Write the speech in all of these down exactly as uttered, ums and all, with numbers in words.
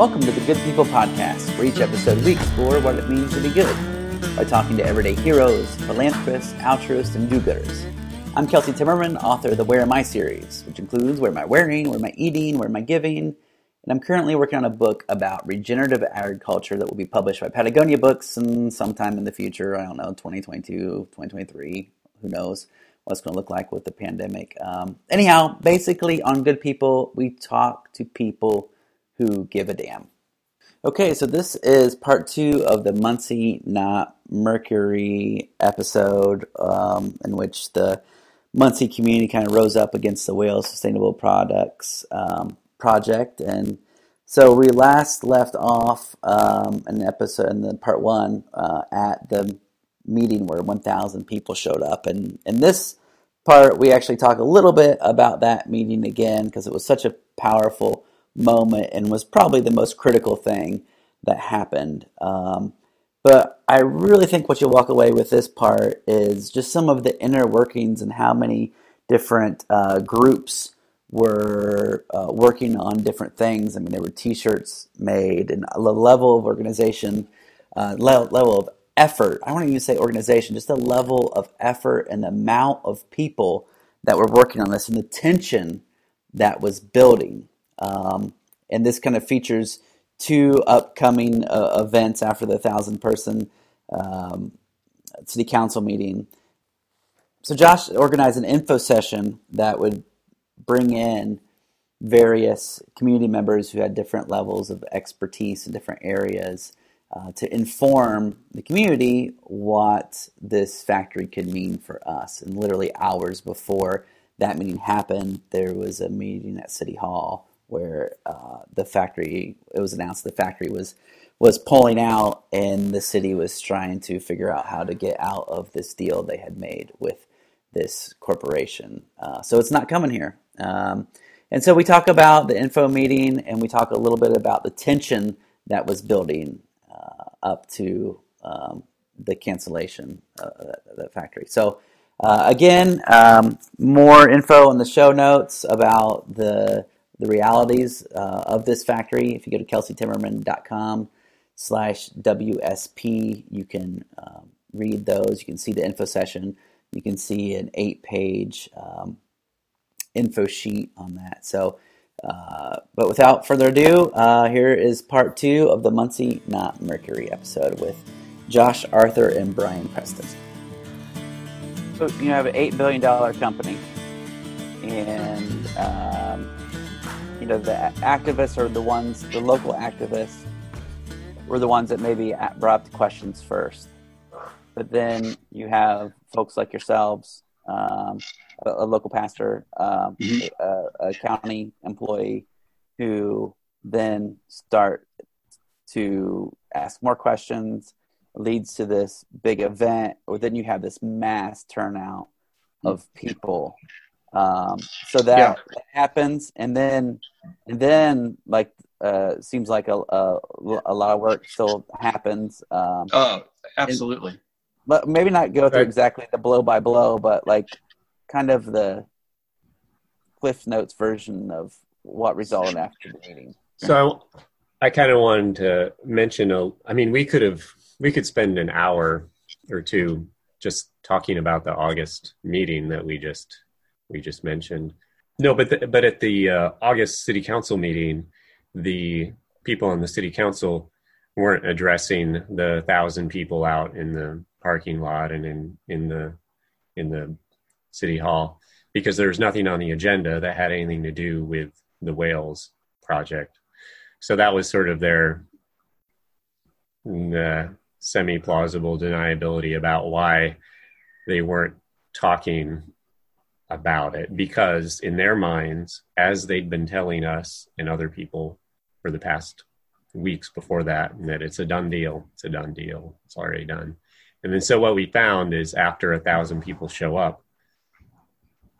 Welcome to the Good People Podcast, where each episode we explore what it means to be good by talking to everyday heroes, philanthropists, altruists, and do-gooders. I'm Kelsey Timmerman, author of the Where Am I series, which includes Where Am I Wearing, Where Am I Eating, Where Am I Giving, and I'm currently working on a book about regenerative agriculture that will be published by Patagonia Books and sometime in the future, I don't know, twenty twenty-two, twenty twenty-three, who knows what it's going to look like with the pandemic. Um, anyhow, basically on Good People, we talk to people who give a damn. Okay, so this is part two of the Muncie, not Mercury episode um, in which the Muncie community kind of rose up against the Waelz Sustainable Products um, project. And so we last left off um, an episode in the part one uh, at the meeting where one thousand people showed up. And in this part, we actually talk a little bit about that meeting again because it was such a powerful moment and was probably the most critical thing that happened. Um, but I really think what you'll walk away with this part is just some of the inner workings and how many different uh, groups were uh, working on different things. I mean, there were t-shirts made and the level of organization, uh, le- level of effort. I won't even say organization, just the level of effort and the amount of people that were working on this and the tension that was building. Um, and this kind of features two upcoming uh, events after the one thousand person um, city council meeting. So Josh organized an info session that would bring in various community members who had different levels of expertise in different areas uh, to inform the community what this factory could mean for us. And literally hours before that meeting happened, there was a meeting at City Hall where uh, the factory, it was announced the factory was was pulling out and the city was trying to figure out how to get out of this deal they had made with this corporation. Uh, so it's not coming here. Um, and so we talk about the info meeting and we talk a little bit about the tension that was building uh, up to um, the cancellation of the factory. So uh, again, um, more info on the show notes about the the realities uh, of this factory. If you go to kelsey timmerman dot com slash W S P, you can um, read those. You can see the info session. You can see an eight-page um, info sheet on that. So, uh, but without further ado, uh, here is part two of the Muncie, not Mercury episode with Josh Arthur and Brian Preston. So you have an eight billion dollars company, and um, you know, the activists are the ones, the local activists were the ones that maybe brought up the questions first. But then you have folks like yourselves, um, a, a local pastor, um, mm-hmm. a, a county employee who then start to ask more questions, leads to this big event, or then you have this mass turnout of people. Um, so that, yeah. that happens, and then, and then like, uh, seems like a, a, a lot of work still happens. Um, oh, absolutely. And, but maybe not go through right. exactly the blow by blow, but like kind of the Cliff Notes version of what resulted after the meeting. So I, I kind of wanted to mention, a, I mean, we could have, we could spend an hour or two just talking about the August meeting that we just we just mentioned. No, but the, but at the uh, August City Council meeting, the people on the City Council weren't addressing the thousand people out in the parking lot and in, in the in the City Hall because there was nothing on the agenda that had anything to do with the Waelz project. So that was sort of their uh, semi-plausible deniability about why they weren't talking about it, because in their minds, as they'd been telling us and other people for the past weeks before that, that it's a done deal, it's a done deal, it's already done. And then so what we found is after a thousand people show up,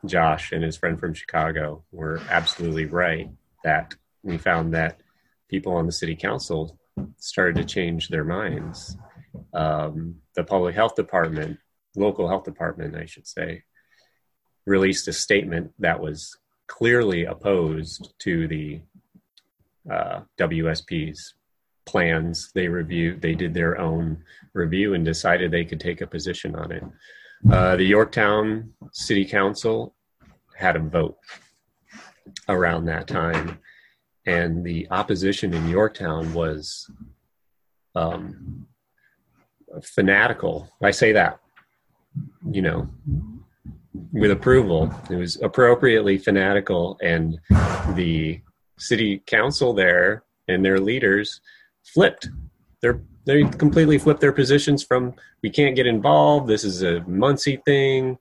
Josh and his friend from Chicago were absolutely right that we found that people on the city council started to change their minds. Um, the public health department, local health department, I should say, released a statement that was clearly opposed to the uh, W S P's plans. They reviewed, they did their own review and decided they could take a position on it. Uh, the Yorktown City Council had a vote around that time, and the opposition in Yorktown was um, fanatical. I say that, you know, with approval. It was appropriately fanatical, and the city council there and their leaders flipped. They're, they completely flipped their positions from we can't get involved, this is a Muncie thing,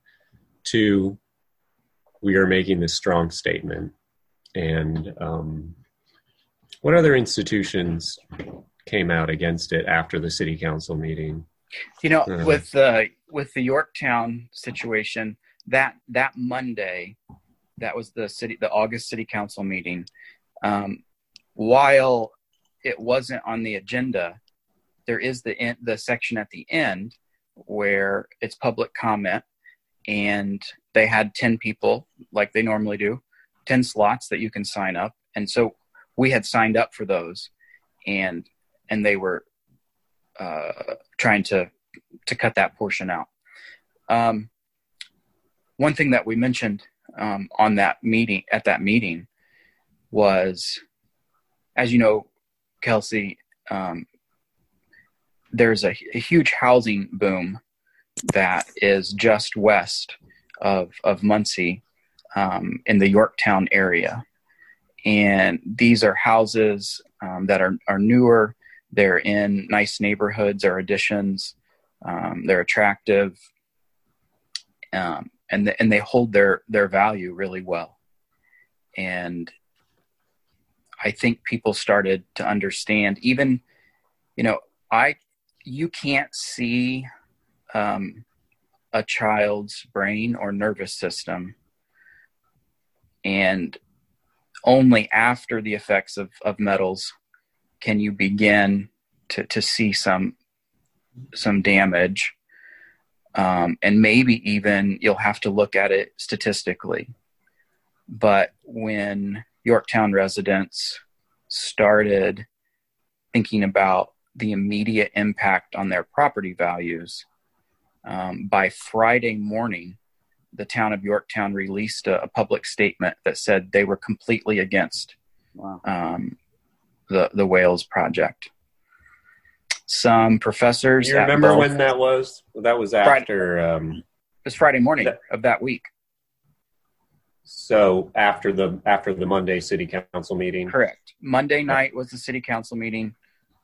to we are making this strong statement. And um, what other institutions came out against it after the city council meeting? You know, uh, with the with the Yorktown situation, that that Monday, that was the city, the August city council meeting. Um, while it wasn't on the agenda, there is the in, the section at the end where it's public comment, and they had ten people, like they normally do, ten slots that you can sign up. And so we had signed up for those, and and they were uh, trying to to cut that portion out. Um, one thing that we mentioned um, on that meeting at that meeting was, as you know, Kelsey, um, there's a, a huge housing boom that is just west of of Muncie, um, in the Yorktown area. And these are houses um, that are, are newer. They're in nice neighborhoods or additions. Um, they're attractive, um, and th- and they hold their, their value really well. And I think people started to understand, even, you know, I, you can't see um, a child's brain or nervous system, and only after the effects of, of metals can you begin to, to see some some damage, um, and maybe even you'll have to look at it statistically. But when Yorktown residents started thinking about the immediate impact on their property values, um, by Friday morning, the town of Yorktown released a, a public statement that said they were completely against wow. um, the, the Waelz project. Some professors... You remember when that was? That was after... Friday, um, it was Friday morning that, of that week. So after the after the Monday city council meeting? Correct. Monday night was the city council meeting.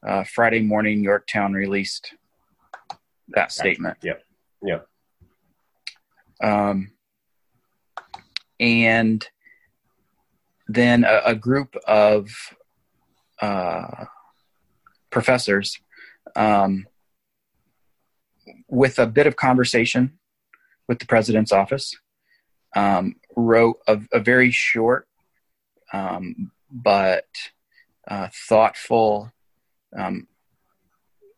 Uh, Friday morning, Yorktown released that statement. Yep, yep. Um, and then a, a group of uh, professors, um, with a bit of conversation with the president's office, um, wrote a, a very short um, but uh, thoughtful um,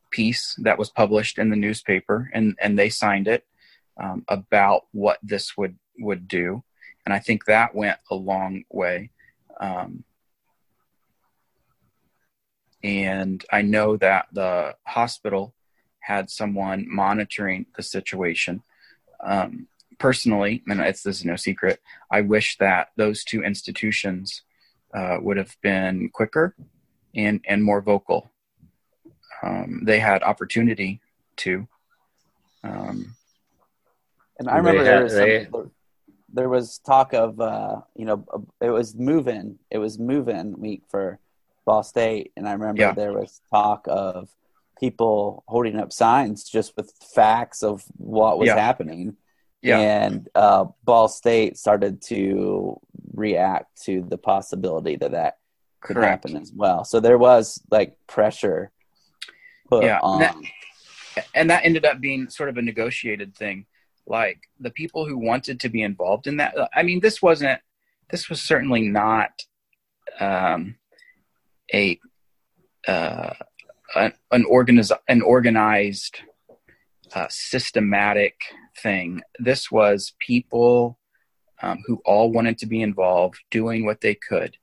piece that was published in the newspaper, and, and they signed it. Um, about what this would, would do. And I think that went a long way. Um, and I know that the hospital had someone monitoring the situation. Um, personally, and it's, this is no secret, I wish that those two institutions uh, would have been quicker and, and more vocal. Um, they had opportunity to, um, and I remember there was, some, there was talk of, uh, you know, it was move-in. It was move-in week for Ball State. And I remember yeah. there was talk of people holding up signs just with facts of what was yeah. happening. Yeah. And uh, Ball State started to react to the possibility that that could Correct. happen as well. So there was, like, pressure put yeah. on. And that, and that ended up being sort of a negotiated thing. Like, the people who wanted to be involved in that, I mean, this wasn't, this was certainly not um, a, uh, an, an, organiz- an organized, uh, systematic thing. This was people um, who all wanted to be involved, doing what they could.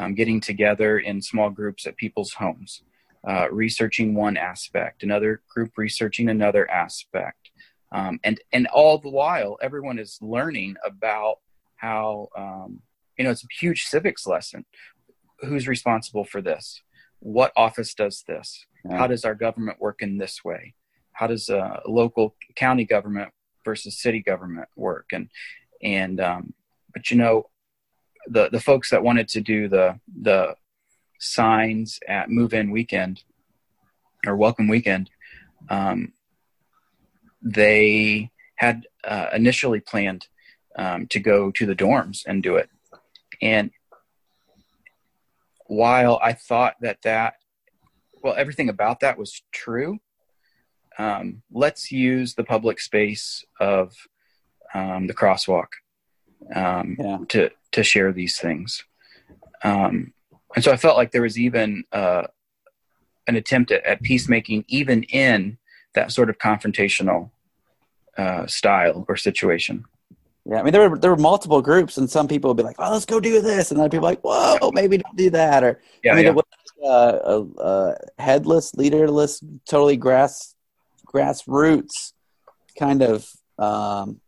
um, getting together in small groups at people's homes, uh, researching one aspect, another group researching another aspect. Um, and, and all the while, everyone is learning about how, um, you know, it's a huge civics lesson. Who's responsible for this? What office does this? Yeah. How does our government work in this way? How does uh, local county government versus city government work? And, and, um, but you know, the, the folks that wanted to do the, the signs at move-in weekend or welcome weekend, um, they had uh, initially planned um, to go to the dorms and do it. And while I thought that that, well, everything about that was true, um, let's use the public space of um, the crosswalk um, yeah. to, to share these things. Um, and so I felt like there was even uh, an attempt at, at peacemaking, even in that sort of confrontational uh, style or situation. Yeah, I mean, there were there were multiple groups, and some people would be like, "Oh, let's go do this," and other people were like, "Whoa, maybe don't do that." Or yeah, I mean, yeah. It was uh, a, a headless, leaderless, totally grass grassroots kind of um,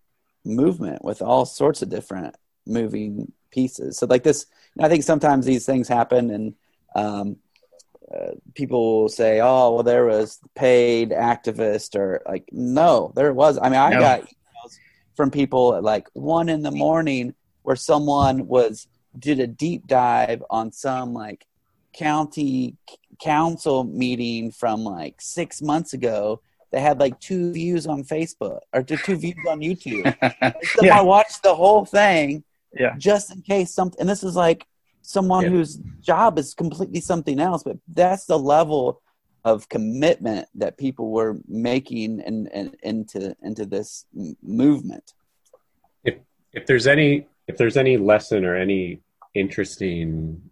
movement with all sorts of different moving pieces. So, like this, I think sometimes these things happen, and um, uh, people will say, "Oh, well, there was paid activists," or like, "No, there was." I mean, I no. got. from people at like one in the morning where someone was did a deep dive on some like county c- council meeting from like six months ago. They had like two views on Facebook or two, two views on YouTube. So yeah. I watched the whole thing yeah. just in case something, and this is like someone yeah. whose job is completely something else, but that's the level of commitment that people were making and in, in, into into this movement. If if there's any if there's any lesson or any interesting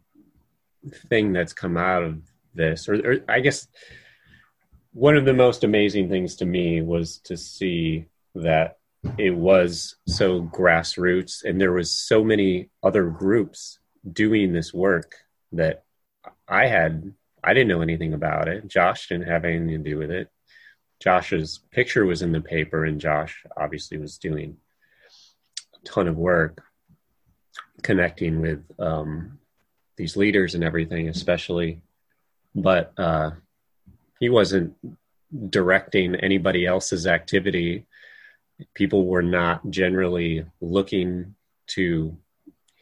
thing that's come out of this, or, or I guess one of the most amazing things to me was to see that it was so grassroots and there was so many other groups doing this work that I had. I didn't know anything about it. Josh didn't have anything to do with it. Josh's picture was in the paper, and Josh obviously was doing a ton of work connecting with um, these leaders and everything, especially. But uh, he wasn't directing anybody else's activity. People were not generally looking to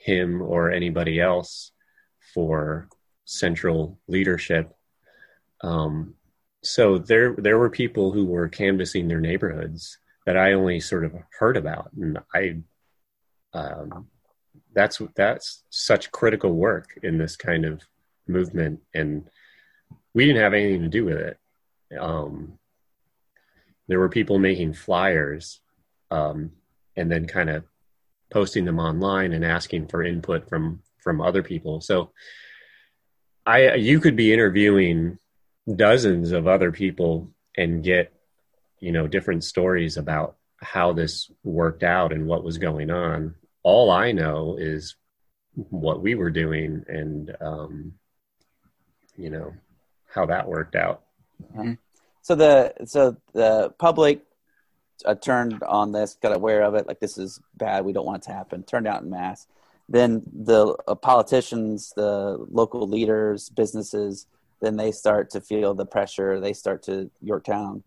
him or anybody else for central leadership. Um, so there, there were people who were canvassing their neighborhoods that I only sort of heard about, and I, um, that's that's such critical work in this kind of movement, and we didn't have anything to do with it. Um, there were people making flyers, um, and then kind of posting them online and asking for input from from other people. So. I, you could be interviewing dozens of other people and get, you know, different stories about how this worked out and what was going on. All I know is what we were doing and, um, you know, how that worked out. Mm-hmm. So the so the public uh, turned on this, got aware of it, like this is bad, we don't want it to happen, turned out in mass. Then the uh, politicians, the local leaders, businesses, then they start to feel the pressure. They start to Yorktown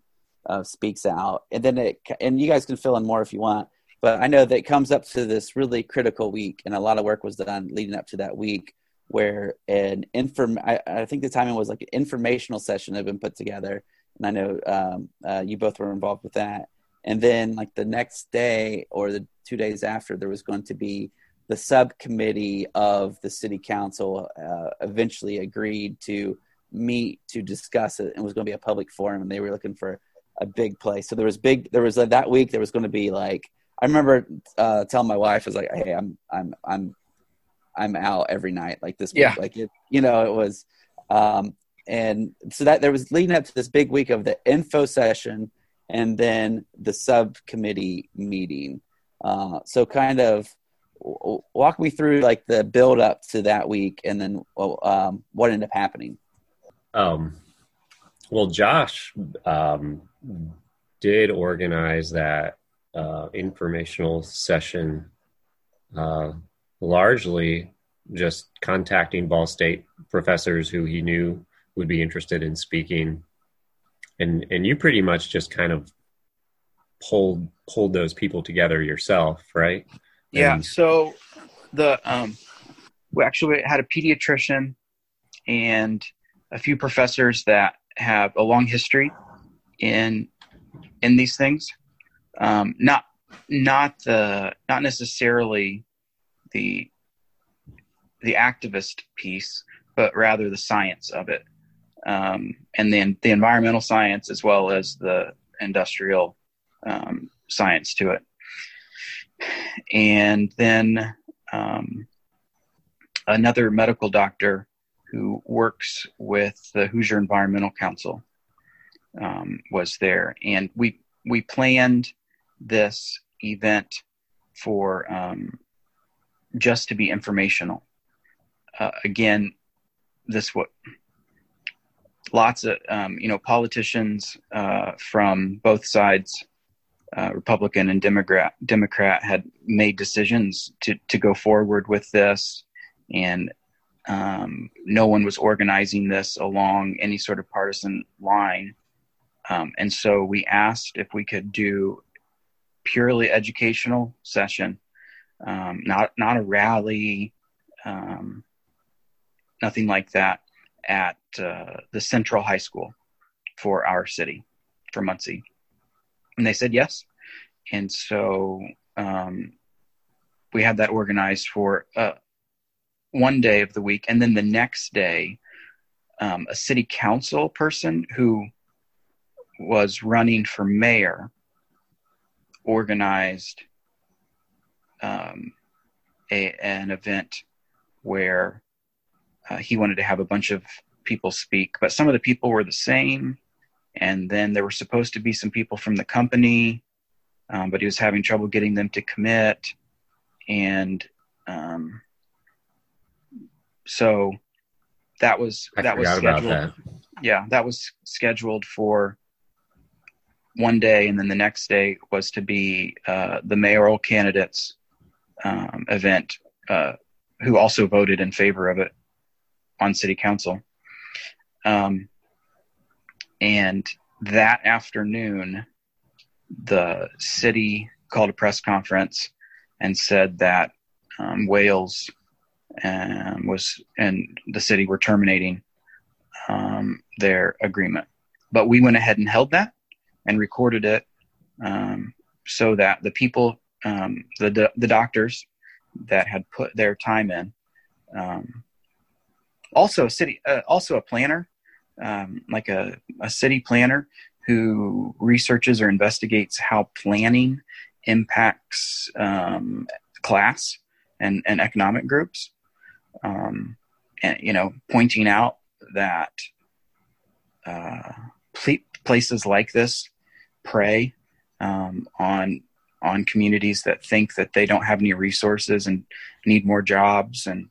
uh, speaks out, and then it. And you guys can fill in more if you want, but I know that it comes up to this really critical week, and a lot of work was done leading up to that week, where an inform. I, I think the timing was like an informational session had been put together, and I know um, uh, you both were involved with that. And then like the next day or the two days after, there was going to be. The subcommittee of the city council uh, eventually agreed to meet to discuss it, and was going to be a public forum, and they were looking for a big place. So there was big, there was uh, that week, there was going to be like, I remember uh, telling my wife, I was like, "Hey, I'm, I'm, I'm, I'm out every night like this week." Yeah. Like, it, you know, it was, um, and so that there was leading up to this big week of the info session and then the subcommittee meeting. Uh, so kind of, walk me through like the build up to that week and then um, what ended up happening. Um, well, Josh um, did organize that uh, informational session uh, largely just contacting Ball State professors who he knew would be interested in speaking. And and you pretty much just kind of pulled pulled those people together yourself, right? Yeah. And so the um, we actually had a pediatrician and a few professors that have a long history in in these things. Um, not not the not necessarily the the activist piece, but rather the science of it, um, and then the environmental science as well as the industrial um, science to it. And then um, another medical doctor who works with the Hoosier Environmental Council um, was there. And we we planned this event for um, just to be informational. Uh, again, this what lots of, um, you know, politicians uh, from both sides, uh, Republican and Democrat, Democrat had made decisions to, to go forward with this. And um, no one was organizing this along any sort of partisan line. Um, and so we asked if we could do purely educational session, um, not, not a rally, um, nothing like that, at uh, the Central High School for our city, for Muncie. And they said yes. And so um, we had that organized for uh, one day of the week. And then the next day, um, a city council person who was running for mayor organized um, a, an event where Uh, he wanted to have a bunch of people speak, but some of the people were the same. And then there were supposed to be some people from the company, um, but he was having trouble getting them to commit. And um, so that was, I that was scheduled. That. Yeah, that was scheduled for one day. And then the next day was to be uh, the mayoral candidates um, event, uh, who also voted in favor of it on city council. Um, and that afternoon, the city called a press conference and said that um, Waelz um, was, and the city were terminating um, their agreement. But we went ahead and held that and recorded it um, so that the people, um, the, do- the doctors that had put their time in, um, Also a city, uh, also a planner, um, like a, a city planner who researches or investigates how planning impacts um, class and, and economic groups, um, and you know, pointing out that uh, places like this prey um, on on communities that think that they don't have any resources and need more jobs and.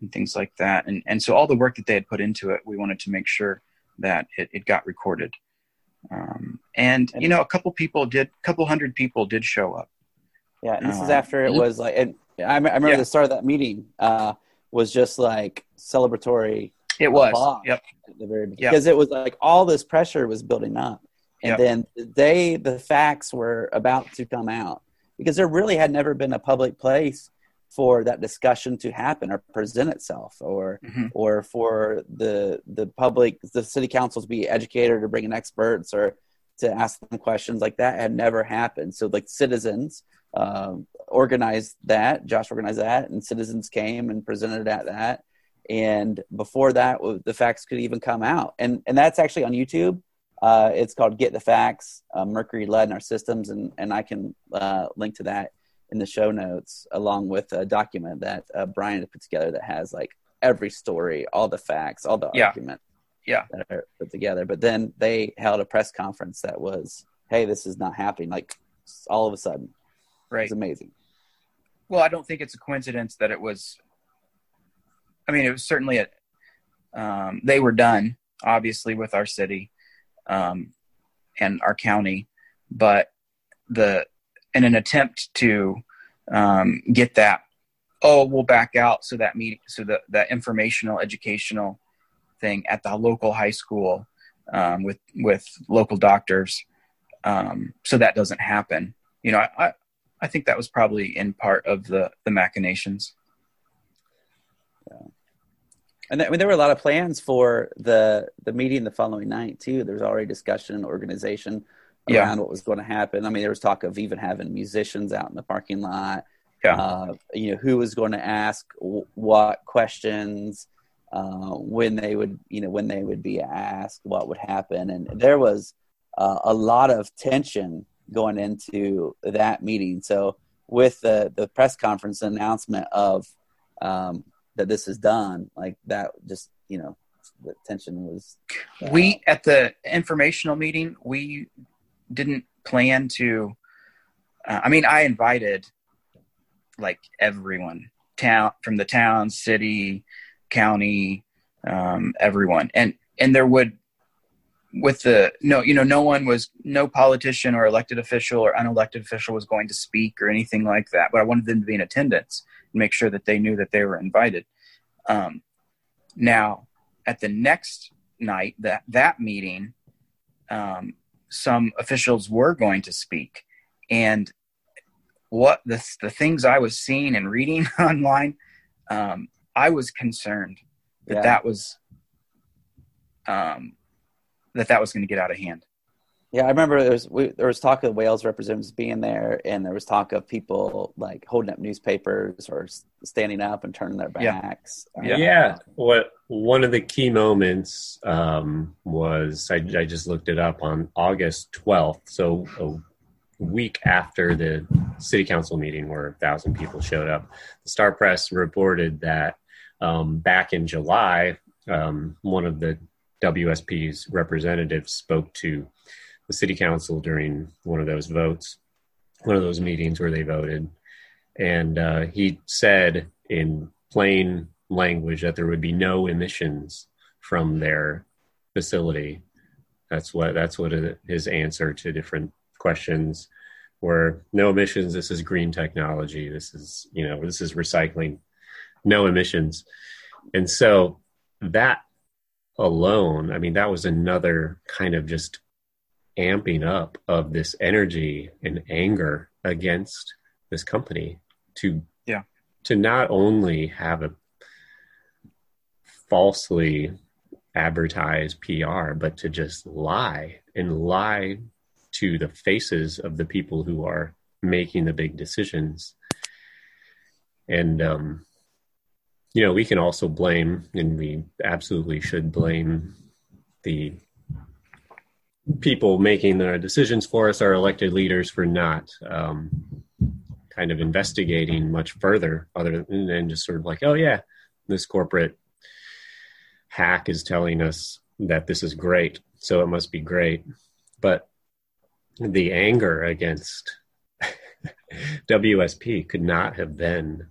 And things like that. And and so all the work that they had put into it, we wanted to make sure that it, it got recorded. Um, and, you know, a couple people did, a couple hundred people did show up. Yeah. And this um, is after it was like, and I, I remember yeah. the start of that meeting uh, was just like celebratory. It was. Yep. At the very beginning. Because yep. it was like all this pressure was building up. And yep. then the day the facts were about to come out, because there really had never been a public place for that discussion to happen or present itself, or mm-hmm. or for the the public, the city council to be educated or bring in experts or to ask them questions like that had never happened. So like citizens um, organized that, Josh organized that, and citizens came and presented at that. And before that, the facts could even come out. And and that's actually on YouTube. Uh, it's called Get the Facts, uh, Mercury Lead in Our Systems, and, and I can uh, link to that in the show notes, along with a document that uh, Brian put together that has like every story, all the facts, all the yeah. arguments yeah. that are put together. But then they held a press conference that was, hey, this is not happening. Like all of a sudden, right. It's amazing. Well, I don't think it's a coincidence that it was, I mean, it was certainly, a, um, they were done, obviously, with our city um, and our county, but the, in an attempt to um, get that, oh, we'll back out so that meeting, so the, that informational, educational thing at the local high school um, with, with local doctors, um, so that doesn't happen. You know, I, I I think that was probably in part of the, the machinations. Yeah. And th- I mean, there were a lot of plans for the, the meeting the following night too. There was already discussion and organization around yeah. what was going to happen. I mean, there was talk of even having musicians out in the parking lot, yeah. uh, you know, who was going to ask w- what questions, uh, when they would, you know, when they would be asked, what would happen. And there was uh, a lot of tension going into that meeting. So with the, the press conference announcement of um, that this is done, like that just, you know, the tension was. Uh, we, at the informational meeting, we didn't plan to, uh, I mean, I invited like everyone, town from the town, city, county, um, everyone. And, and there would, with the, no, you know, no one was, no politician or elected official or unelected official was going to speak or anything like that. But I wanted them to be in attendance and make sure that they knew that they were invited. Um, now, at the next night, that, that meeting, um, some officials were going to speak. And what the, the things I was seeing and reading online, um, I was concerned that yeah. that was... Um, that that was going to get out of hand. Yeah, I remember there was we, there was talk of Waelz representatives being there, and there was talk of people like holding up newspapers or standing up and turning their backs. Yeah, uh, yeah. What one of the key moments um, was, I, I just looked it up, on August twelfth, so a week after the city council meeting where a thousand people showed up, the Star Press reported that um, back in July, um, one of the W S P's representatives spoke to the city council during one of those votes, one of those meetings where they voted. And uh, he said in plain language that there would be no emissions from their facility. That's what, that's what his answer to different questions were. No emissions. This is green technology. This is, you know, this is recycling, no emissions. And so that alone, I mean, that was another kind of just amping up of this energy and anger against this company to yeah. to not only have a falsely advertised P R, but to just lie and lie to the faces of the people who are making the big decisions. And um you know, we can also blame, and we absolutely should blame, the people making the decisions for us, our elected leaders, for not um, kind of investigating much further other than just sort of like, oh yeah, this corporate hack is telling us that this is great, so it must be great. But the anger against W S P could not have been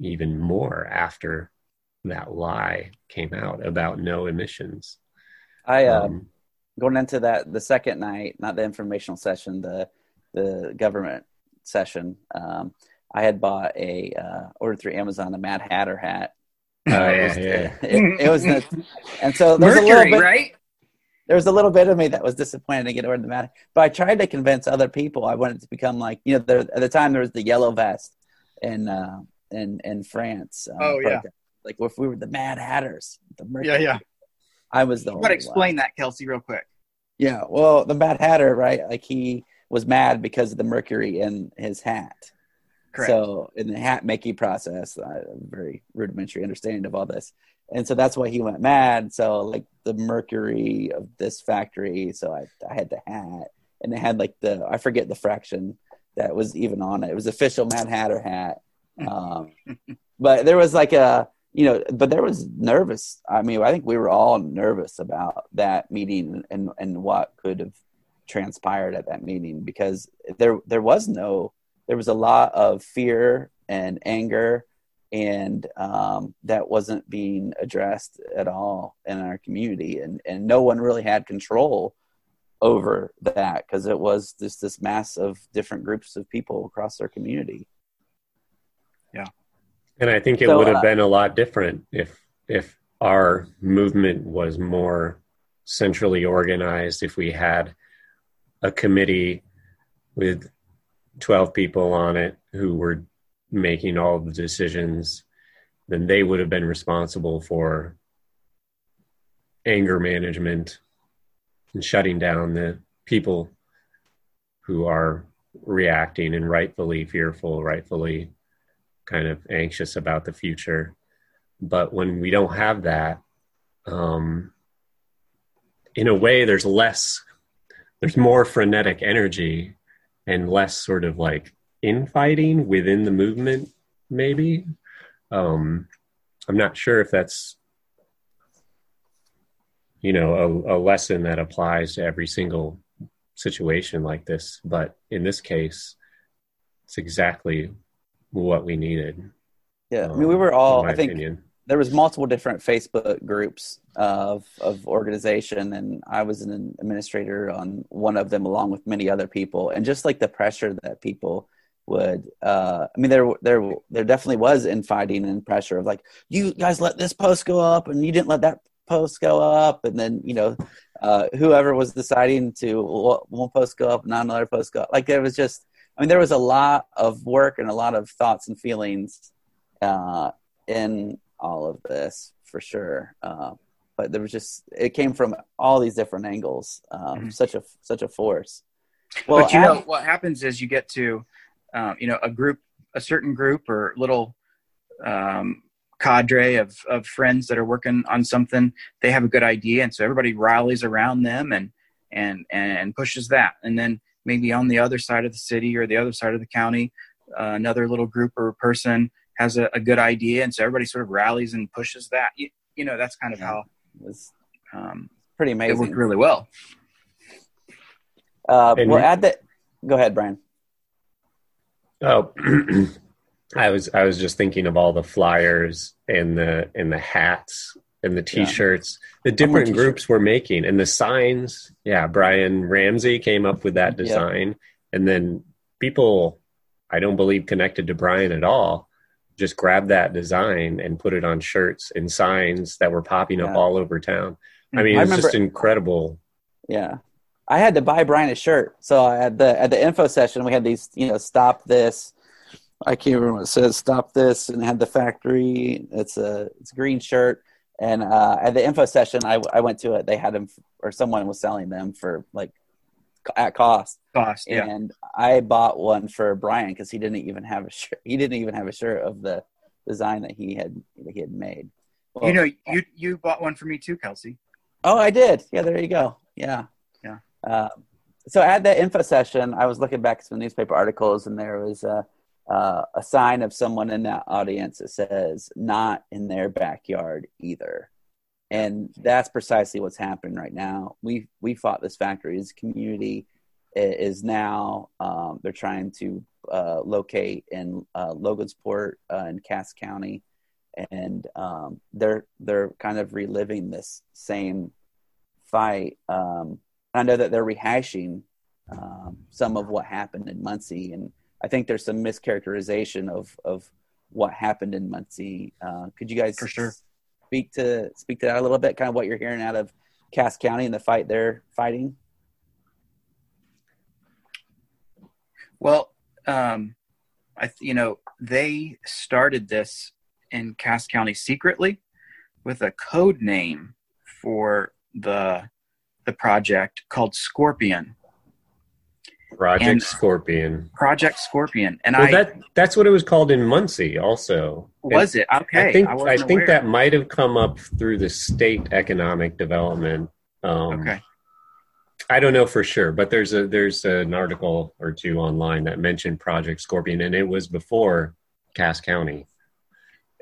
even more after that lie came out about no emissions. I um, um going into that the second night, not the informational session, the the government session. Um, I had bought a uh, ordered through Amazon a Mad Hatter hat. Uh, oh, yeah, it was, yeah. It, it was the, and so there's Mercury, a little bit, right? There was a little bit of me that was disappointed to get ordered the Mad Hatter, but I tried to convince other people. I wanted to become like, you know, there, at the time there was the yellow vest and. Uh, in in France. Um, oh, yeah. Project. Like if we were the Mad Hatters. The Mercury, yeah, yeah. I was the you only gotta explain one. That, Kelsey, real quick. Yeah, well, the Mad Hatter, right? Like he was mad because of the mercury in his hat. Correct. So in the hat-making process, I have a very rudimentary understanding of all this. And so that's why he went mad. So like the mercury of this factory, so I, I had the hat. And it had like the, I forget the fraction that was even on it. It was official Mad Hatter hat. um, but there was like a, you know, but there was nervous. I mean, I think we were all nervous about that meeting and, and what could have transpired at that meeting, because there, there was no there was a lot of fear and anger, and um, that wasn't being addressed at all in our community. And, and no one really had control over that, because it was just this mass of different groups of people across their community. Yeah. And I think it so, would have uh, been a lot different if, if our movement was more centrally organized, if we had a committee with twelve people on it who were making all the decisions, then they would have been responsible for anger management and shutting down the people who are reacting and rightfully fearful, rightfully kind of anxious about the future. But when we don't have that, um, in a way, there's less, there's more frenetic energy and less sort of like infighting within the movement, maybe. Um, I'm not sure if that's, you know, a, a lesson that applies to every single situation like this. But in this case, it's exactly what we needed. Yeah, I mean, we were all, I think, opinion. There was multiple different Facebook groups of of organization, and I was an administrator on one of them along with many other people. And just like the pressure that people would, uh, I mean, there there there definitely was infighting and pressure of like, you guys let this post go up and you didn't let that post go up. And then, you know, uh, whoever was deciding to well, one post go up, not another post go up. Like there was just, I mean, there was a lot of work and a lot of thoughts and feelings uh, in all of this for sure. Uh, but there was just, it came from all these different angles. Um, mm-hmm. Such a, such a force. Well, but you I, know, what happens is you get to, um, you know, a group, a certain group or little um, cadre of, of friends that are working on something. They have a good idea. And so everybody rallies around them and, and, and pushes that. And then maybe on the other side of the city or the other side of the county, uh, another little group or person has a, a good idea, and so everybody sort of rallies and pushes that. You, you know, that's kind of yeah, how it was, um, pretty amazing. It worked really well. Uh, we'll add that. Go ahead, Brian. Oh, I was I was just thinking of all the flyers and the and the hats and the T-shirts yeah. the different groups were making, and the signs. Yeah, Brian Ramsey came up with that design, yep. And then people, I don't believe connected to Brian at all, just grabbed that design and put it on shirts and signs that were popping up yeah. all over town. I mean, it's just incredible. Yeah. I had to buy Brian a shirt. So at the, at the info session, we had these, you know, stop this. I can't remember what it says, stop this, and it had the factory. It's a, it's a green shirt. And uh, at the info session, I, I went to it. They had them, or someone was selling them for like at cost. Cost, yeah. And I bought one for Brian because he didn't even have a shirt. He didn't even have a shirt of the design that he had that he had made. Well, you know, you you bought one for me too, Kelsey. Oh, I did. Yeah, there you go. Yeah, yeah. Uh, so at that info session, I was looking back at some newspaper articles, and there was a uh, a sign of someone in that audience that says "Not in their backyard either." And that's precisely what's happening right now. We we fought this factory. This community is now, um, they're trying to uh, locate in uh, Logansport uh, in Cass County. And um, they're they're kind of reliving this same fight. Um, I know that they're rehashing um, some of what happened in Muncie. And I think there's some mischaracterization of, of what happened in Muncie. Uh, could you guys... For sure. Speak to speak to that a little bit, kind of what you're hearing out of Cass County and the fight they're fighting. Well, um, I th- you know they started this in Cass County secretly with a code name for the the project called Scorpion. Project and Scorpion. Project Scorpion, and well, I that, that's what it was called in Muncie. Also, was it, it? Okay? I think I, I think aware. That might have come up through the state economic development. Um, okay, I don't know for sure, but there's a there's an article or two online that mentioned Project Scorpion, and it was before Cass County.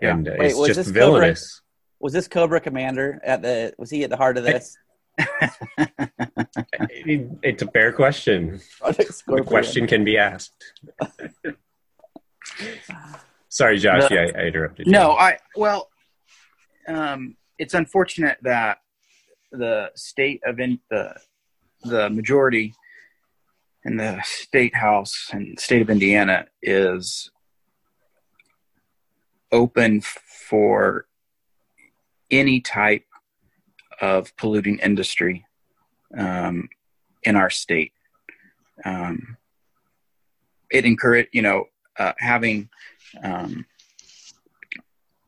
Yeah, and Wait, it's was just this villainous. Cobra, was this Cobra Commander at the? Was he at the heart of this? I, It's a fair question. The question can be asked. Sorry, Josh. The, yeah, I interrupted you. No, I, well, um, it's unfortunate that the state of in, the, the majority in the state house and state of Indiana is open for any type of polluting industry um, in our state. Um, it encourage, you know, uh, having um,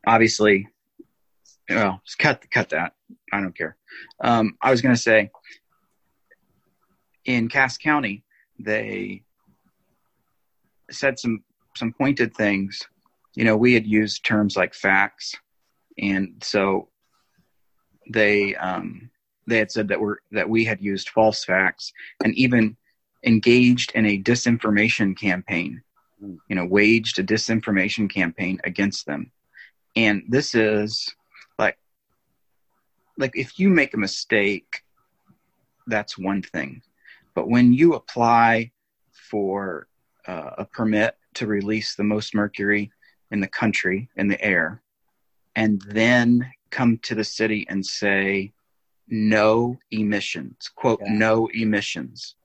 obviously, well, just cut, cut that. I don't care. Um, I was going to say in Cass County, they said some, some pointed things. You know, we had used terms like facts. And so they, um, they had said that we're, that we had used false facts and even engaged in a disinformation campaign, you know, waged a disinformation campaign against them. And this is like, like if you make a mistake, that's one thing. But when you apply for uh, a permit to release the most mercury in the country, in the air, and then come to the city and say, no emissions, quote, yeah. no emissions.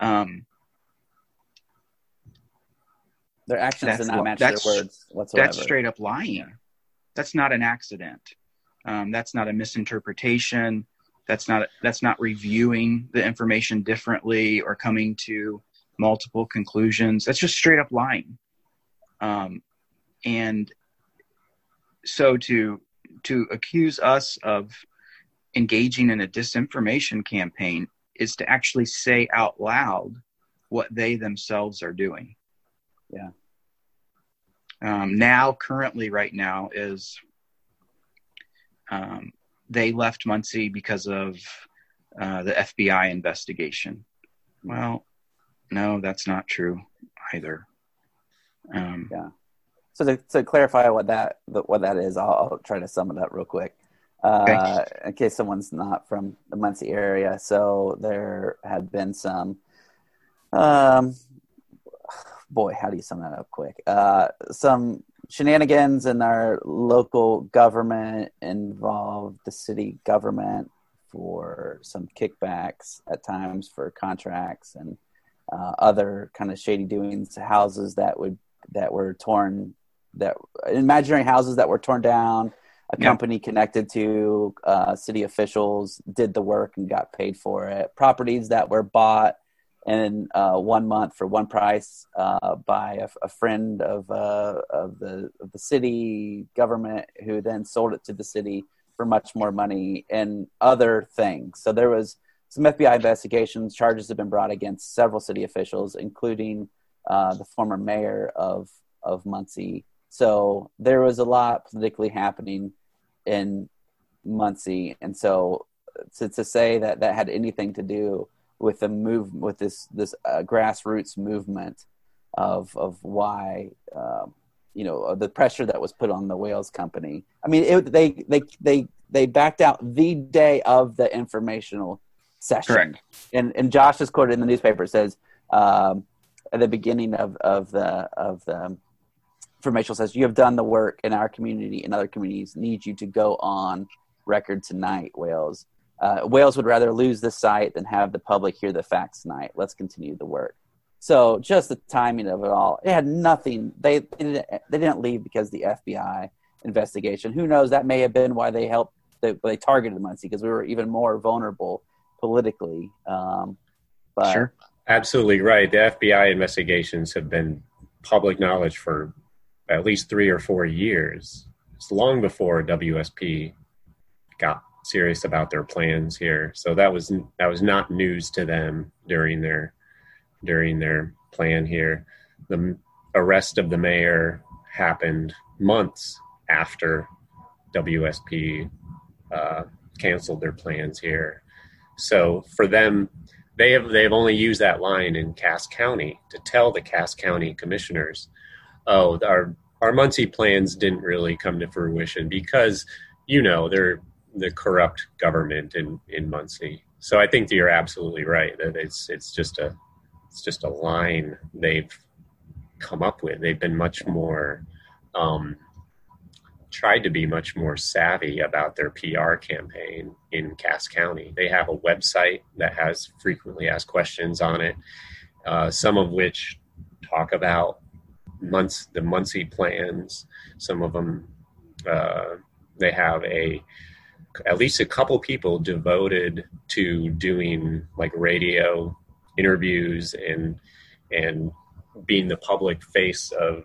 Um, their actions did not match their words whatsoever. That's straight up lying. That's not an accident. Um, that's not a misinterpretation. That's not, that's not reviewing the information differently or coming to multiple conclusions. That's just straight up lying. Um, and so to, to accuse us of engaging in a disinformation campaign is to actually say out loud what they themselves are doing. Yeah. Um, now, currently right now is, um, they left Muncie because of uh, the F B I investigation. Well, no, that's not true either. Um, yeah. So to, to clarify what that what that is, I'll, I'll try to sum it up real quick uh, in case someone's not from the Muncie area. So there had been some, um, boy, how do you sum that up quick? Uh, some shenanigans in our local government involved the city government for some kickbacks at times for contracts and uh, other kind of shady doings. Houses that would that were torn. That imaginary houses that were torn down, a yeah. company connected to uh, city officials did the work and got paid for it. Properties that were bought in uh, one month for one price uh, by a, a friend of uh, of the of the city government, who then sold it to the city for much more money and other things. So there was some F B I investigations. Charges have been brought against several city officials, including uh, the former mayor of of Muncie. So there was a lot politically happening in Muncie. And so to, to say that that had anything to do with the move, with this, this uh, grassroots movement of, of why, um, you know, the pressure that was put on the Waelz company. I mean, it, they, they, they, they backed out the day of the informational session. Correct. And, and Josh is quoted in the newspaper. It says, um, at the beginning of, of the, of the, informational says, you have done the work in our community and other communities need you to go on record tonight, Waelz. Uh, Waelz would rather lose this site than have the public hear the facts tonight. Let's continue the work. So just the timing of it all, it had nothing. They, they, didn't, they didn't leave because of the F B I investigation. Who knows? That may have been why they helped. They, they targeted Muncie because we were even more vulnerable politically. Um, but sure. Absolutely right. The F B I investigations have been public knowledge for at least three or four years. It's long before W S P got serious about their plans here. So that was that was not news to them during their during their plan here. The arrest of the mayor happened months after W S P uh, canceled their plans here. So for them, they have they've only used that line in Cass County to tell the Cass County commissioners, oh, our, our Muncie plans didn't really come to fruition because, you know, they're the corrupt government in, in Muncie. So I think that you're absolutely right that it's it's just a it's just a line they've come up with. They've been much more um, tried to be much more savvy about their P R campaign in Cass County. They have a website that has frequently asked questions on it, uh, some of which talk about Muncie, the Muncie plans. Some of them, uh, they have a at least a couple people devoted to doing like radio interviews and and being the public face of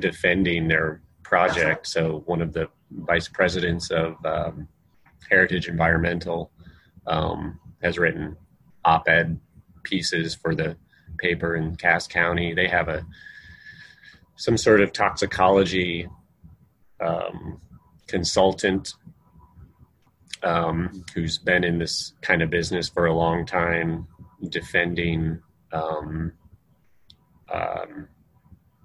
defending their project. So one of the vice presidents of um, Heritage Environmental um, has written op-ed pieces for the paper in Cass County. They have a some sort of toxicology um, consultant um, who's been in this kind of business for a long time, defending um, um,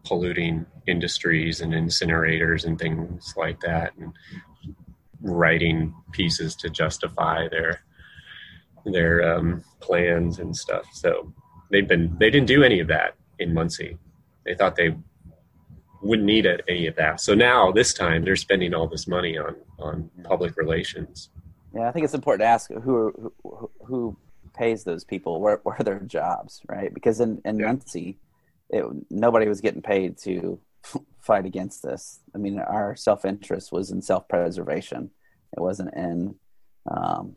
polluting industries and incinerators and things like that, and writing pieces to justify their their um, plans and stuff. So they've been they didn't do any of that in Muncie. They thought they wouldn't need any of that. So now this time they're spending all this money on, on public relations. Yeah, I think it's important to ask who who, who pays those people. Where where are their jobs, right? Because in, in yeah. Muncie, it, nobody was getting paid to fight against this. I mean, our self-interest was in self-preservation. It wasn't in um,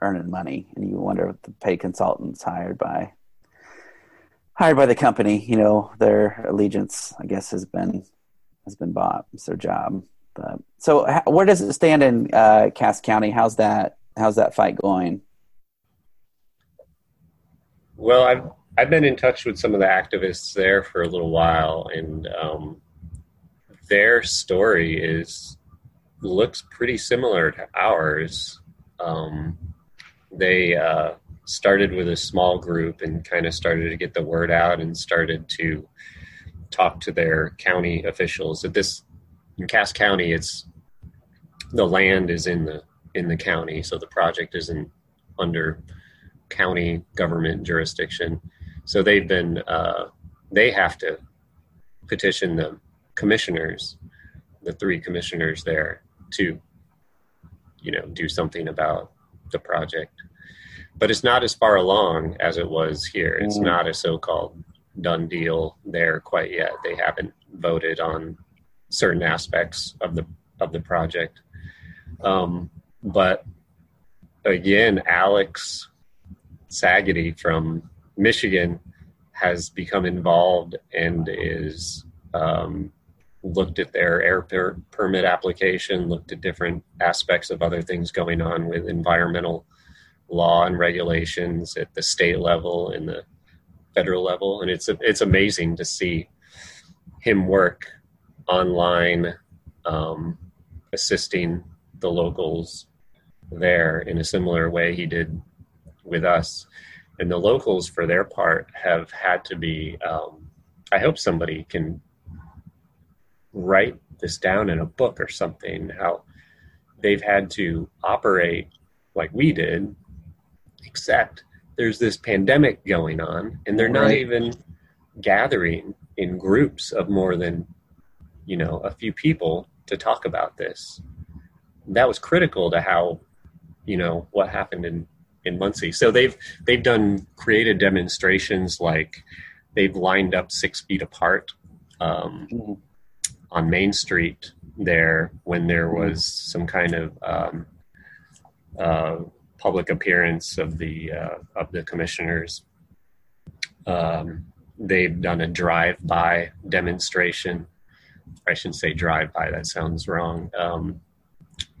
earning money. And you wonder if the paid consultants hired by hired by the company, you know, their allegiance, I guess, has been has been bought. It's their job. But, so, how, where does it stand in uh, Cass County? How's that? How's that fight going? Well, I've I've been in touch with some of the activists there for a little while, and um, their story is looks pretty similar to ours. Um, they. Uh, started with a small group and kind of started to get the word out and started to talk to their county officials. At this, in Cass County, it's the land is in the, in the county. So the project is in under county government jurisdiction. So they've been, uh, they have to petition the commissioners, the three commissioners there to, you know, do something about the project. But it's not as far along as it was here. It's not a so-called done deal there quite yet. They haven't voted on certain aspects of the of the project. Um, but again, Alex Sagetty from Michigan has become involved and is um, looked at their air per- permit application, looked at different aspects of other things going on with environmental law and regulations at the state level and the federal level. And it's, it's amazing to see him work online, um, assisting the locals there in a similar way he did with us. And the locals for their part have had to be, um, I hope somebody can write this down in a book or something, how they've had to operate like we did, except there's this pandemic going on and they're not even gathering in groups of more than, you know, a few people to talk about this. That was critical to how, you know, what happened in, in Muncie. So they've, they've done creative demonstrations, like they've lined up six feet apart um, mm-hmm. on Main Street there when there was some kind of um, uh, public appearance of the uh, of the commissioners. Um, they've done a drive-by demonstration. I shouldn't say drive-by; that sounds wrong. Um,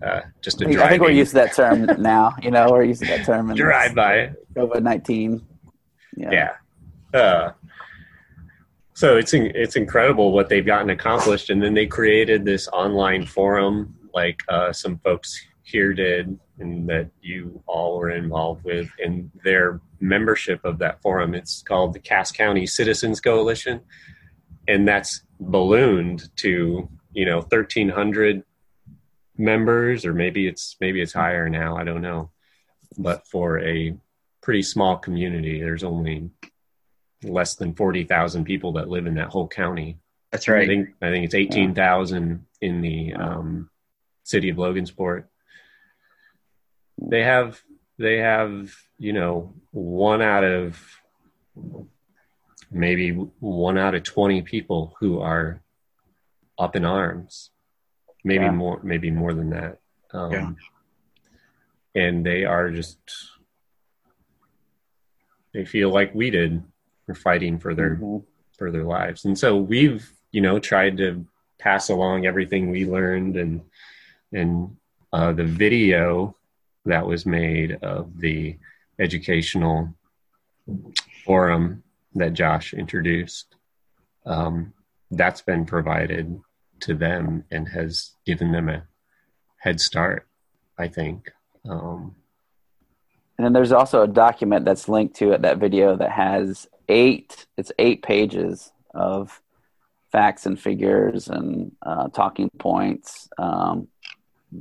uh, just a. I driving. think we're used to that term now. You know, we're used to that term. Drive-by. COVID nineteen. Yeah. yeah. Uh, so it's it's incredible what they've gotten accomplished, and then they created this online forum, like uh, some folks here did, and that you all were involved with, and their membership of that forum. It's called the Cass County Citizens Coalition, and that's ballooned to, you know, thirteen hundred members, or maybe it's maybe it's higher now, I don't know. But for a pretty small community, there's only less than forty thousand people that live in that whole county. That's right. I think, I think it's eighteen thousand in the um, city of Logansport. They have, they have, you know, one out of maybe one out of twenty people who are up in arms, maybe yeah. more, maybe more than that. Um, yeah. And they are just, they feel like we did. We're fighting for their, mm-hmm. for their lives. And so we've, you know, tried to pass along everything we learned, and, and uh, the video that was made of the educational forum that Josh introduced, um, that's been provided to them and has given them a head start, I think. Um, and then there's also a document that's linked to it, that video, that has eight, it's eight pages of facts and figures and uh, talking points um,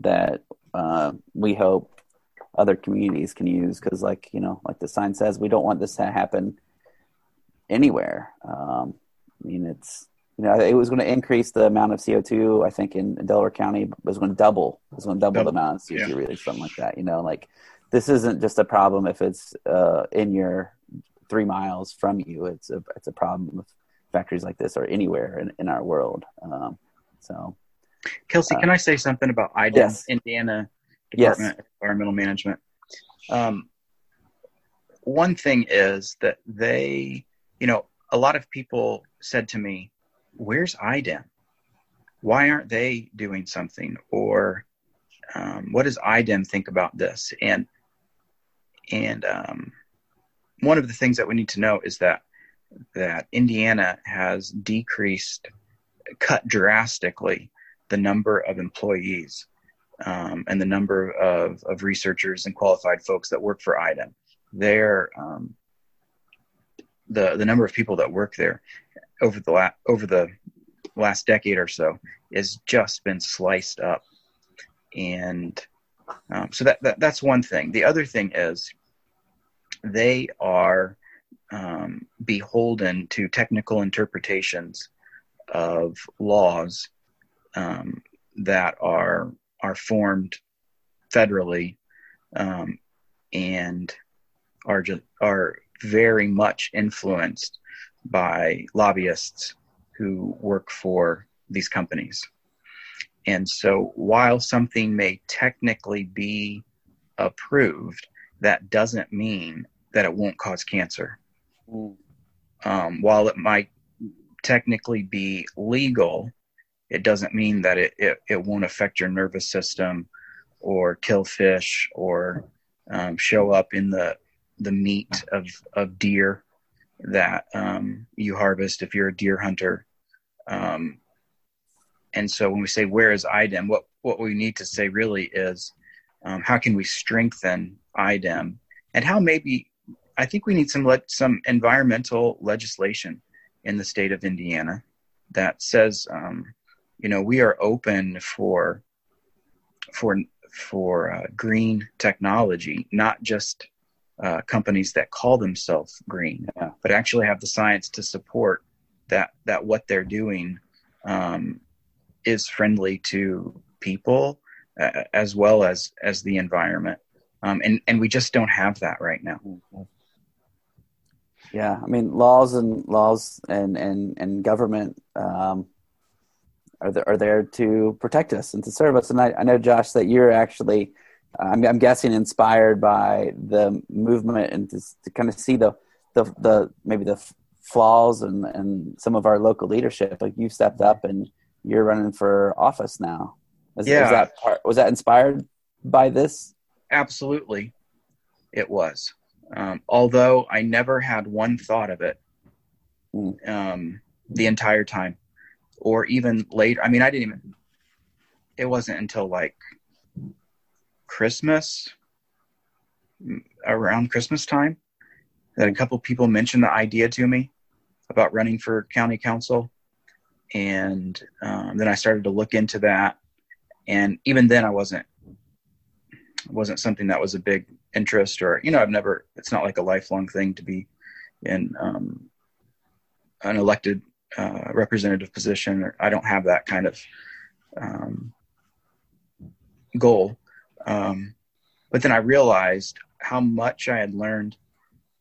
that uh, we hope other communities can use, because like, you know, like the sign says, we don't want this to happen anywhere. Um, I mean, it's, you know, it was going to increase the amount of C O two, I think, in, in Delaware County. It was going to double. It was going to double, double. the amount of C O two, yeah. really, something like that. You know, like, this isn't just a problem if it's uh, in your three miles from you. It's a, it's a problem with factories like this, or anywhere in, in our world. Um, so, Kelsey, uh, can I say something about I D E M, yes. Indiana Department yes. of Environmental Management? Um, one thing is that they, you know, a lot of people said to me, where's I D E M? Why aren't they doing something? Or um, what does I D E M think about this? And and um, one of the things that we need to know is that that Indiana has decreased, cut drastically, the number of employees um, and the number of, of researchers and qualified folks that work for I D E M. They're, um, the the number of people that work there over the la- over the last decade or so has just been sliced up. And um, so that, that that's one thing. The other thing is they are um, beholden to technical interpretations of laws um, that are, are formed federally um, and are just, are very much influenced by lobbyists who work for these companies. And so while something may technically be approved, that doesn't mean that it won't cause cancer. Um, while it might technically be legal, it doesn't mean that it, it, it won't affect your nervous system or kill fish or um, show up in the the meat of, of deer that um, you harvest if you're a deer hunter. Um, and so when we say, where is I D E M? What, what we need to say really is, um, how can we strengthen I D E M? And how maybe, I think we need some, le- some environmental legislation in the state of Indiana that says, um, you know, we are open for, for, for uh, green technology, not just Uh, companies that call themselves green, yeah. but actually have the science to support that, that what they're doing um, is friendly to people uh, as well as, as the environment. Um, and, and we just don't have that right now. Yeah. I mean, laws and laws and, and, and government um, are there, are there to protect us and to serve us. And I, I know, Josh, that you're actually, I'm, I'm guessing, inspired by the movement and to, to kind of see the, the, the maybe the flaws and, and some of our local leadership. Like, you stepped up and you're running for office now. Is, yeah. Is that part, was that inspired by this? Absolutely, it was. Um, although I never had one thought of it mm. um, the entire time, or even later. I mean, I didn't even. It wasn't until like. Christmas, around Christmas time, that a couple people mentioned the idea to me about running for county council. And um, then I started to look into that. And even then I wasn't, wasn't something that was a big interest or, you know, I've never, it's not like a lifelong thing to be in um, an elected uh, representative position, or I don't have that kind of um, goal. Um, but then I realized how much I had learned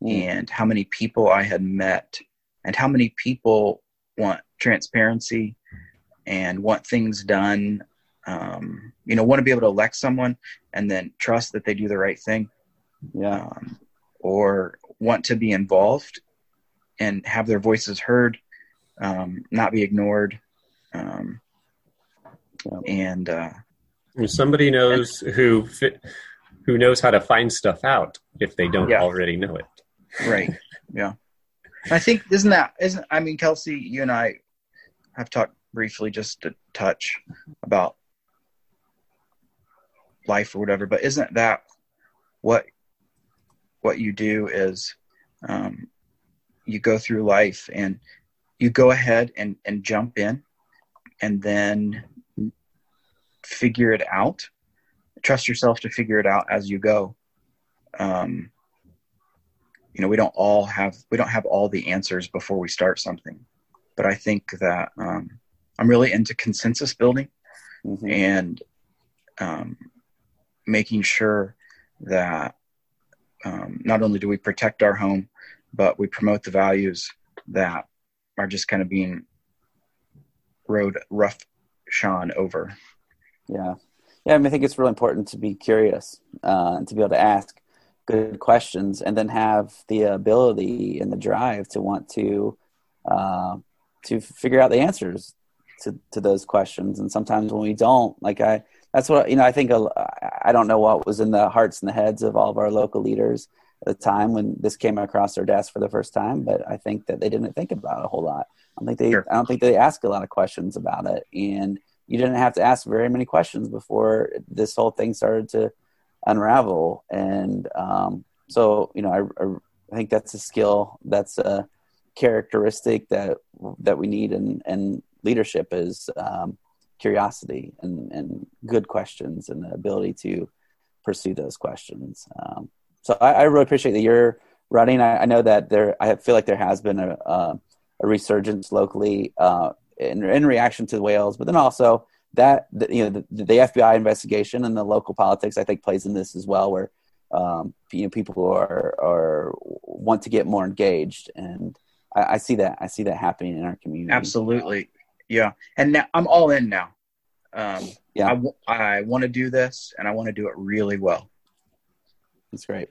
and how many people I had met and how many people want transparency and want things done. Um, you know, want to be able to elect someone and then trust that they do the right thing. Yeah. Um, or want to be involved and have their voices heard, um, not be ignored. Um, yeah. And, uh, somebody knows who, fit, who knows how to find stuff out if they don't yeah. already know it. Right. Yeah. I think, isn't that, isn't, I mean, Kelsey, you and I have talked briefly just to touch about life or whatever, but isn't that what, what you do is, um, you go through life and you go ahead and, and jump in and then figure it out, trust yourself to figure it out as you go. Um, You know, we don't all have, we don't have all the answers before we start something, but I think that um, I'm really into consensus building mm-hmm. and um, making sure that um, not only do we protect our home, but we promote the values that are just kind of being rode rough shod over. Yeah. Yeah. I mean, I think it's really important to be curious uh, and to be able to ask good questions, and then have the ability and the drive to want to uh, to figure out the answers to, to those questions. And sometimes when we don't, like I, that's what you know. I think a, I don't know what was in the hearts and the heads of all of our local leaders at the time when this came across their desk for the first time. But I think that they didn't think about it a whole lot. I don't think they. Sure. I don't think they asked a lot of questions about it, and you didn't have to ask very many questions before this whole thing started to unravel. And um, so, you know, I, I think that's a skill, that's a characteristic that that we need in, in leadership is um, curiosity and, and good questions and the ability to pursue those questions. Um, so I, I really appreciate that you're running. I, I know that there, I feel like there has been a, a, a resurgence locally uh, in, in reaction to the Waelz, but then also that, you know, the, the F B I investigation and the local politics, I think, plays in this as well, where um, you know, people are are want to get more engaged, and I, I see that I see that happening in our community. Absolutely, yeah. And now I'm all in now. Um, yeah, I, w- I want to do this, and I want to do it really well. That's great.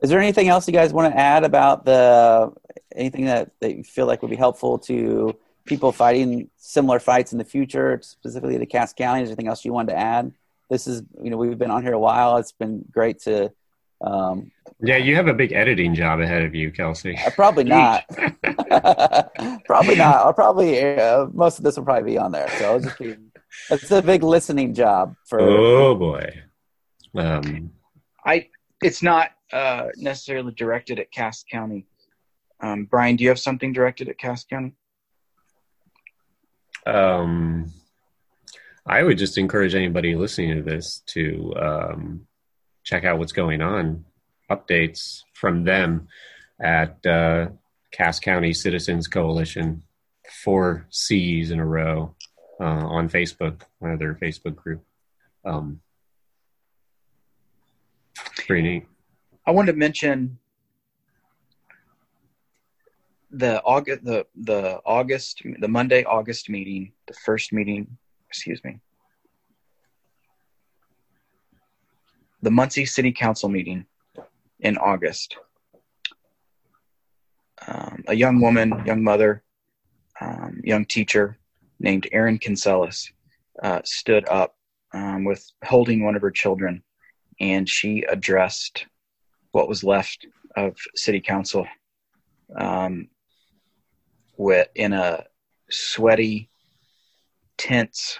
Is there anything else you guys want to add about the anything that, that you feel like would be helpful to people fighting similar fights in the future, specifically to Cass County? Is there anything else you wanted to add? This is, you know, we've been on here a while. It's been great to. Um, yeah, you have a big editing job ahead of you, Kelsey. Uh, probably not. probably not. I'll probably, uh, most of this will probably be on there. So I'll just be, it's a big listening job for. Oh boy. Um, I, it's not uh, necessarily directed at Cass County. Um, Brian, do you have something directed at Cass County? Um, I would just encourage anybody listening to this to um, check out what's going on, updates from them at uh, Cass County Citizens Coalition, four C's in a row uh, on Facebook, one of their Facebook group. Um, pretty neat. I wanted to mention The August, the, the August, the Monday, August meeting, the first meeting, excuse me, the Muncie City Council meeting in August. Um, a young woman, young mother, um, young teacher named Erin Kincells uh, stood up um, with holding one of her children, and she addressed what was left of City Council. Um, in a sweaty, tense,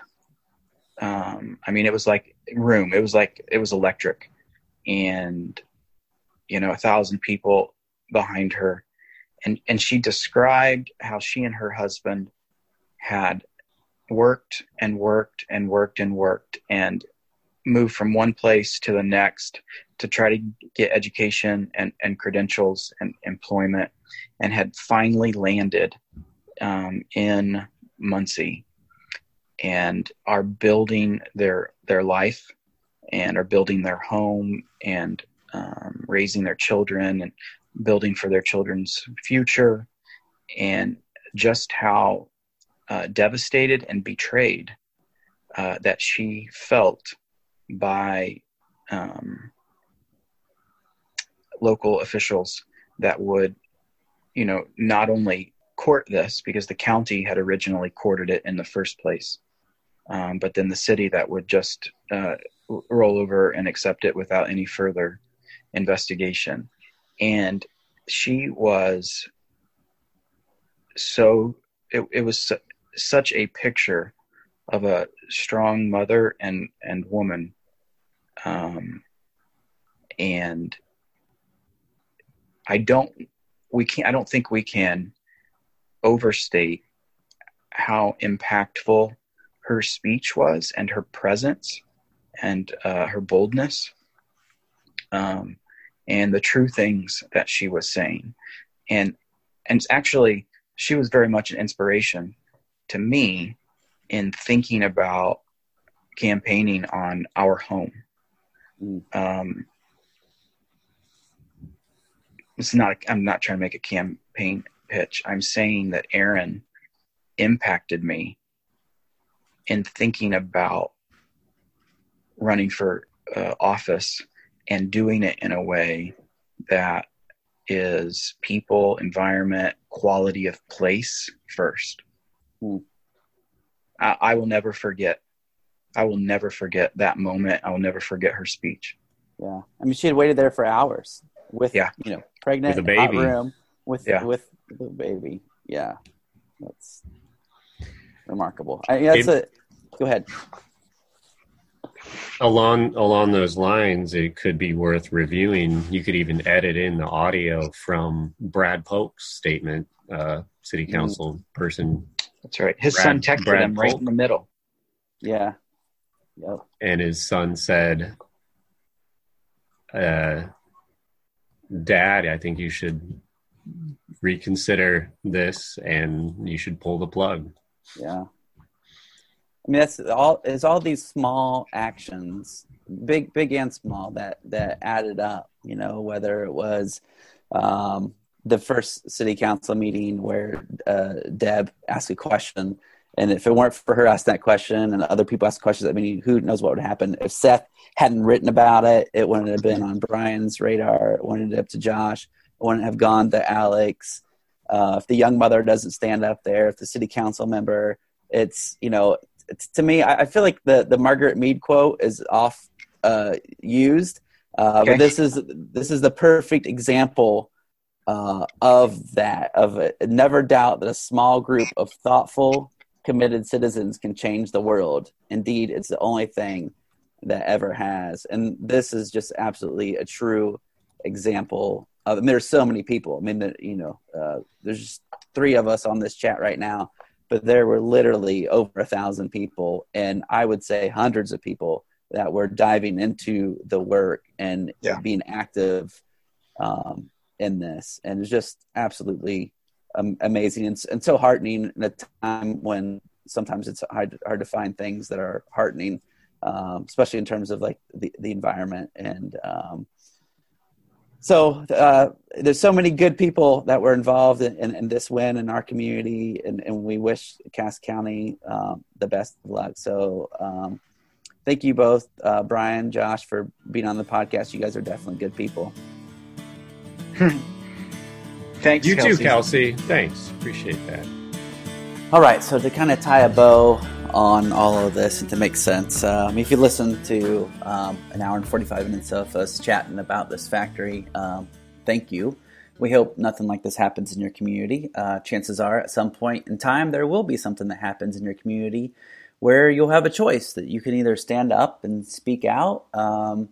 um, I mean, it was like room. It was like, it was electric. And, you know, a thousand people behind her. And, and she described how she and her husband had worked and worked and worked and worked and moved from one place to the next to try to get education and, and credentials and employment, and had finally landed um, in Muncie and are building their their life and are building their home and um, raising their children and building for their children's future, and just how uh, devastated and betrayed uh, that she felt by um, local officials that would, you know, not only court this, because the county had originally courted it in the first place, um, but then the city that would just uh, roll over and accept it without any further investigation. And she was so, it, it was su- such a picture of a strong mother and, and woman. Um, and I don't, we can't, I don't think we can overstate how impactful her speech was, and her presence, and uh, her boldness, um, and the true things that she was saying. And, and actually she was very much an inspiration to me in thinking about campaigning on our home. Um, it's not, I'm not trying to make a campaign pitch. I'm saying that Erin impacted me in thinking about running for uh, office and doing it in a way that is people, environment, quality of place first. Ooh. I, I will never forget. I will never forget that moment. I will never forget her speech. Yeah. I mean, she had waited there for hours with, yeah. you know, pregnant, with a baby. Hot room, with, yeah. with the baby. Yeah. That's remarkable. I mean, that's it, a, go ahead. Along along those lines, it could be worth reviewing. You could even edit in the audio from Brad Polk's statement, uh, city council mm. person. That's right. His Brad, son texted Brad him Polk. Right in the middle. Yeah. Yep. And his son said, uh, Dad, I think you should reconsider this and you should pull the plug. Yeah. I mean, that's all. It's all these small actions, big, big and small, that that added up. You know, whether it was um, the first city council meeting where uh, Deb asked a question, and if it weren't for her asking that question and other people asked questions, I mean, who knows what would happen? If Seth hadn't written about it, it wouldn't have been on Brian's radar. It wouldn't have up to Josh. It wouldn't have gone to Alex. Uh, if the young mother doesn't stand up there, if the city council member, it's you know. To me, I feel like the, the Margaret Mead quote is off uh, used, uh, okay. but this is this is the perfect example uh, of that. Of it. Never doubt that a small group of thoughtful, committed citizens can change the world. Indeed, it's the only thing that ever has. And this is just absolutely a true example. Of, I mean, there's so many people. I mean, you know, uh, there's just three of us on this chat right now. But there were literally over a thousand people, and I would say hundreds of people that were diving into the work and yeah. being active um, in this. And it's just absolutely um, amazing and, and so heartening in a time when sometimes it's hard, hard to find things that are heartening, um, especially in terms of like the, the environment. And um, so uh, there's so many good people that were involved in, in, in this win in our community, and, and we wish Cass County um, the best of luck. So um, thank you both, uh, Brian, Josh, for being on the podcast. You guys are definitely good people. Thanks, You Kelsey. too, Kelsey. Thanks. Appreciate that. All right, so to kind of tie a bow on all of this and to make sense. Um, if you listen to um, an hour and forty-five minutes of us chatting about this factory, um, thank you. We hope nothing like this happens in your community. Uh, chances are at some point in time there will be something that happens in your community where you'll have a choice that you can either stand up and speak out um,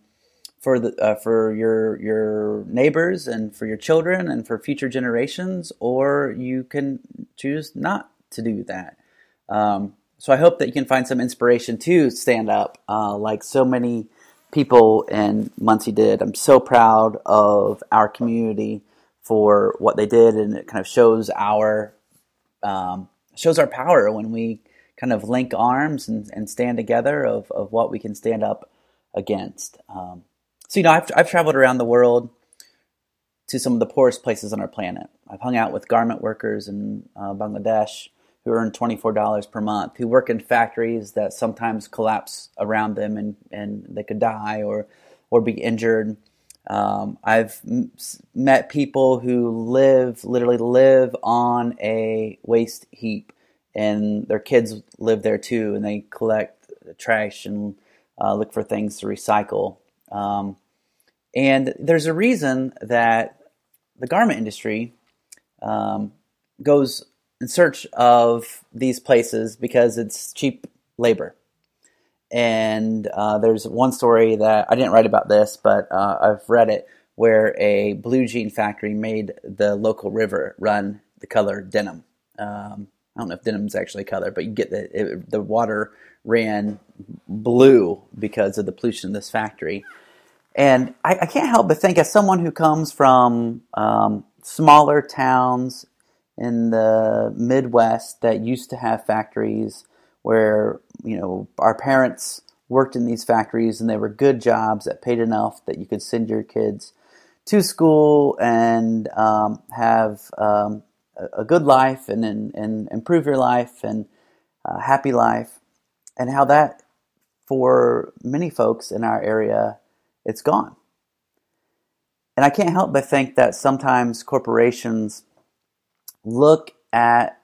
for the uh, for your your neighbors and for your children and for future generations, or you can choose not to do that. Um, So I hope that you can find some inspiration to stand up uh, like so many people in Muncie did. I'm so proud of our community for what they did, and it kind of shows our um, shows our power when we kind of link arms and, and stand together of, of what we can stand up against. Um, so, you know, I've, I've traveled around the world to some of the poorest places on our planet. I've hung out with garment workers in uh, Bangladesh who earn twenty-four dollars per month, who work in factories that sometimes collapse around them and, and they could die or, or be injured. Um, I've m- met people who live, literally live on a waste heap, and their kids live there too, and they collect trash and uh, look for things to recycle. Um, and there's a reason that the garment industry um, goes in search of these places, because it's cheap labor. And uh, there's one story that I didn't write about this, but uh, I've read it, where a blue jean factory made the local river run the color denim. Um, I don't know if denim's actually a color, but you get the it, the water ran blue because of the pollution in this factory. And I, I can't help but think, as someone who comes from um, smaller towns in the Midwest that used to have factories where, you know, our parents worked in these factories and they were good jobs that paid enough that you could send your kids to school and um, have um, a good life and, and, and improve your life and a happy life, and how that, for many folks in our area, it's gone. And I can't help but think that sometimes corporations look at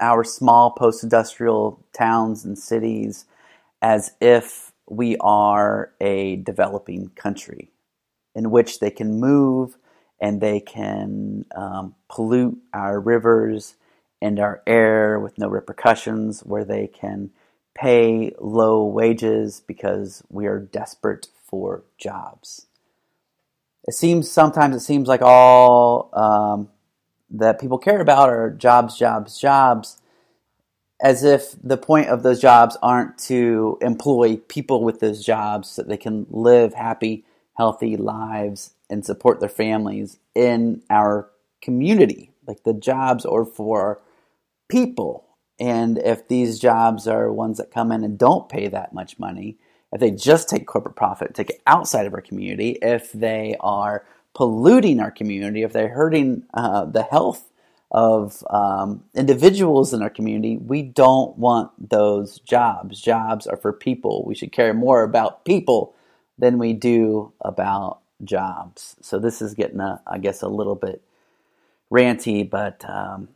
our small post-industrial towns and cities as if we are a developing country in which they can move and they can um, pollute our rivers and our air with no repercussions, where they can pay low wages because we are desperate for jobs. It seems sometimes it seems like all um, that people care about are jobs, jobs, jobs, as if the point of those jobs aren't to employ people with those jobs so that they can live happy, healthy lives and support their families in our community. Like, the jobs are for people. And if these jobs are ones that come in and don't pay that much money, if they just take corporate profit, take it outside of our community, if they are polluting our community, if they're hurting uh, the health of um, individuals in our community, we don't want those jobs. Jobs are for people. We should care more about people than we do about jobs. So this is getting, a, I guess, a little bit ranty, but um,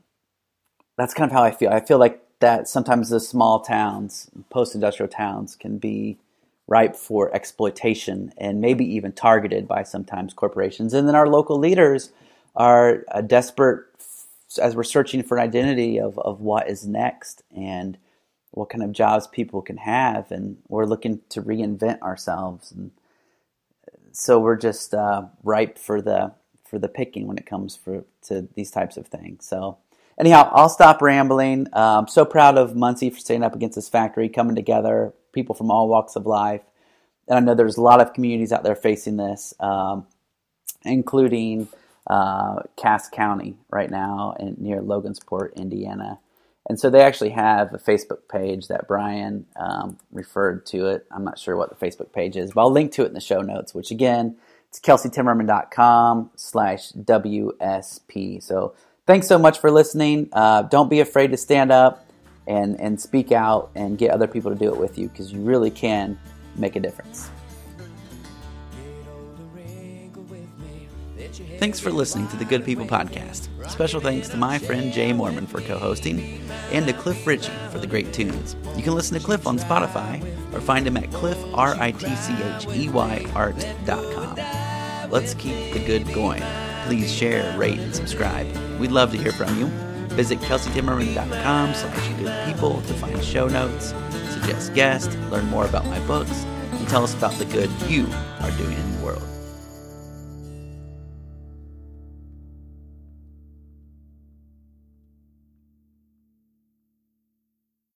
that's kind of how I feel. I feel like that sometimes the small towns, post-industrial towns, can be ripe for exploitation and maybe even targeted by sometimes corporations. And then our local leaders are uh, desperate f- as we're searching for an identity of, of what is next and what kind of jobs people can have. And we're looking to reinvent ourselves. And so we're just uh, ripe for the for the picking when it comes for, to these types of things. So anyhow, I'll stop rambling. Uh, I'm so proud of Muncie for standing up against this factory, coming together, people from all walks of life. And I know there's a lot of communities out there facing this, um, including uh, Cass County right now and near Logansport, Indiana. And so they actually have a Facebook page that Brian um, referred to it. I'm not sure what the Facebook page is, but I'll link to it in the show notes, which again, it's kelseytimmerman.com slash WSP. So thanks so much for listening. Uh, don't be afraid to stand up and and speak out and get other people to do it with you, because you really can make a difference. Thanks for listening to the Good People Podcast. Special thanks to my friend Jay Mormon for co-hosting, and to Cliff Ritchie for the great tunes. You can listen to Cliff on Spotify or find him at cliff r i t c h e y art dot com. Let's keep the good going. Please share, rate, and subscribe. We'd love to hear from you. Visit kelseytimmerman.com slash good people to find show notes, suggest guests, learn more about my books, and tell us about the good you are doing in the world.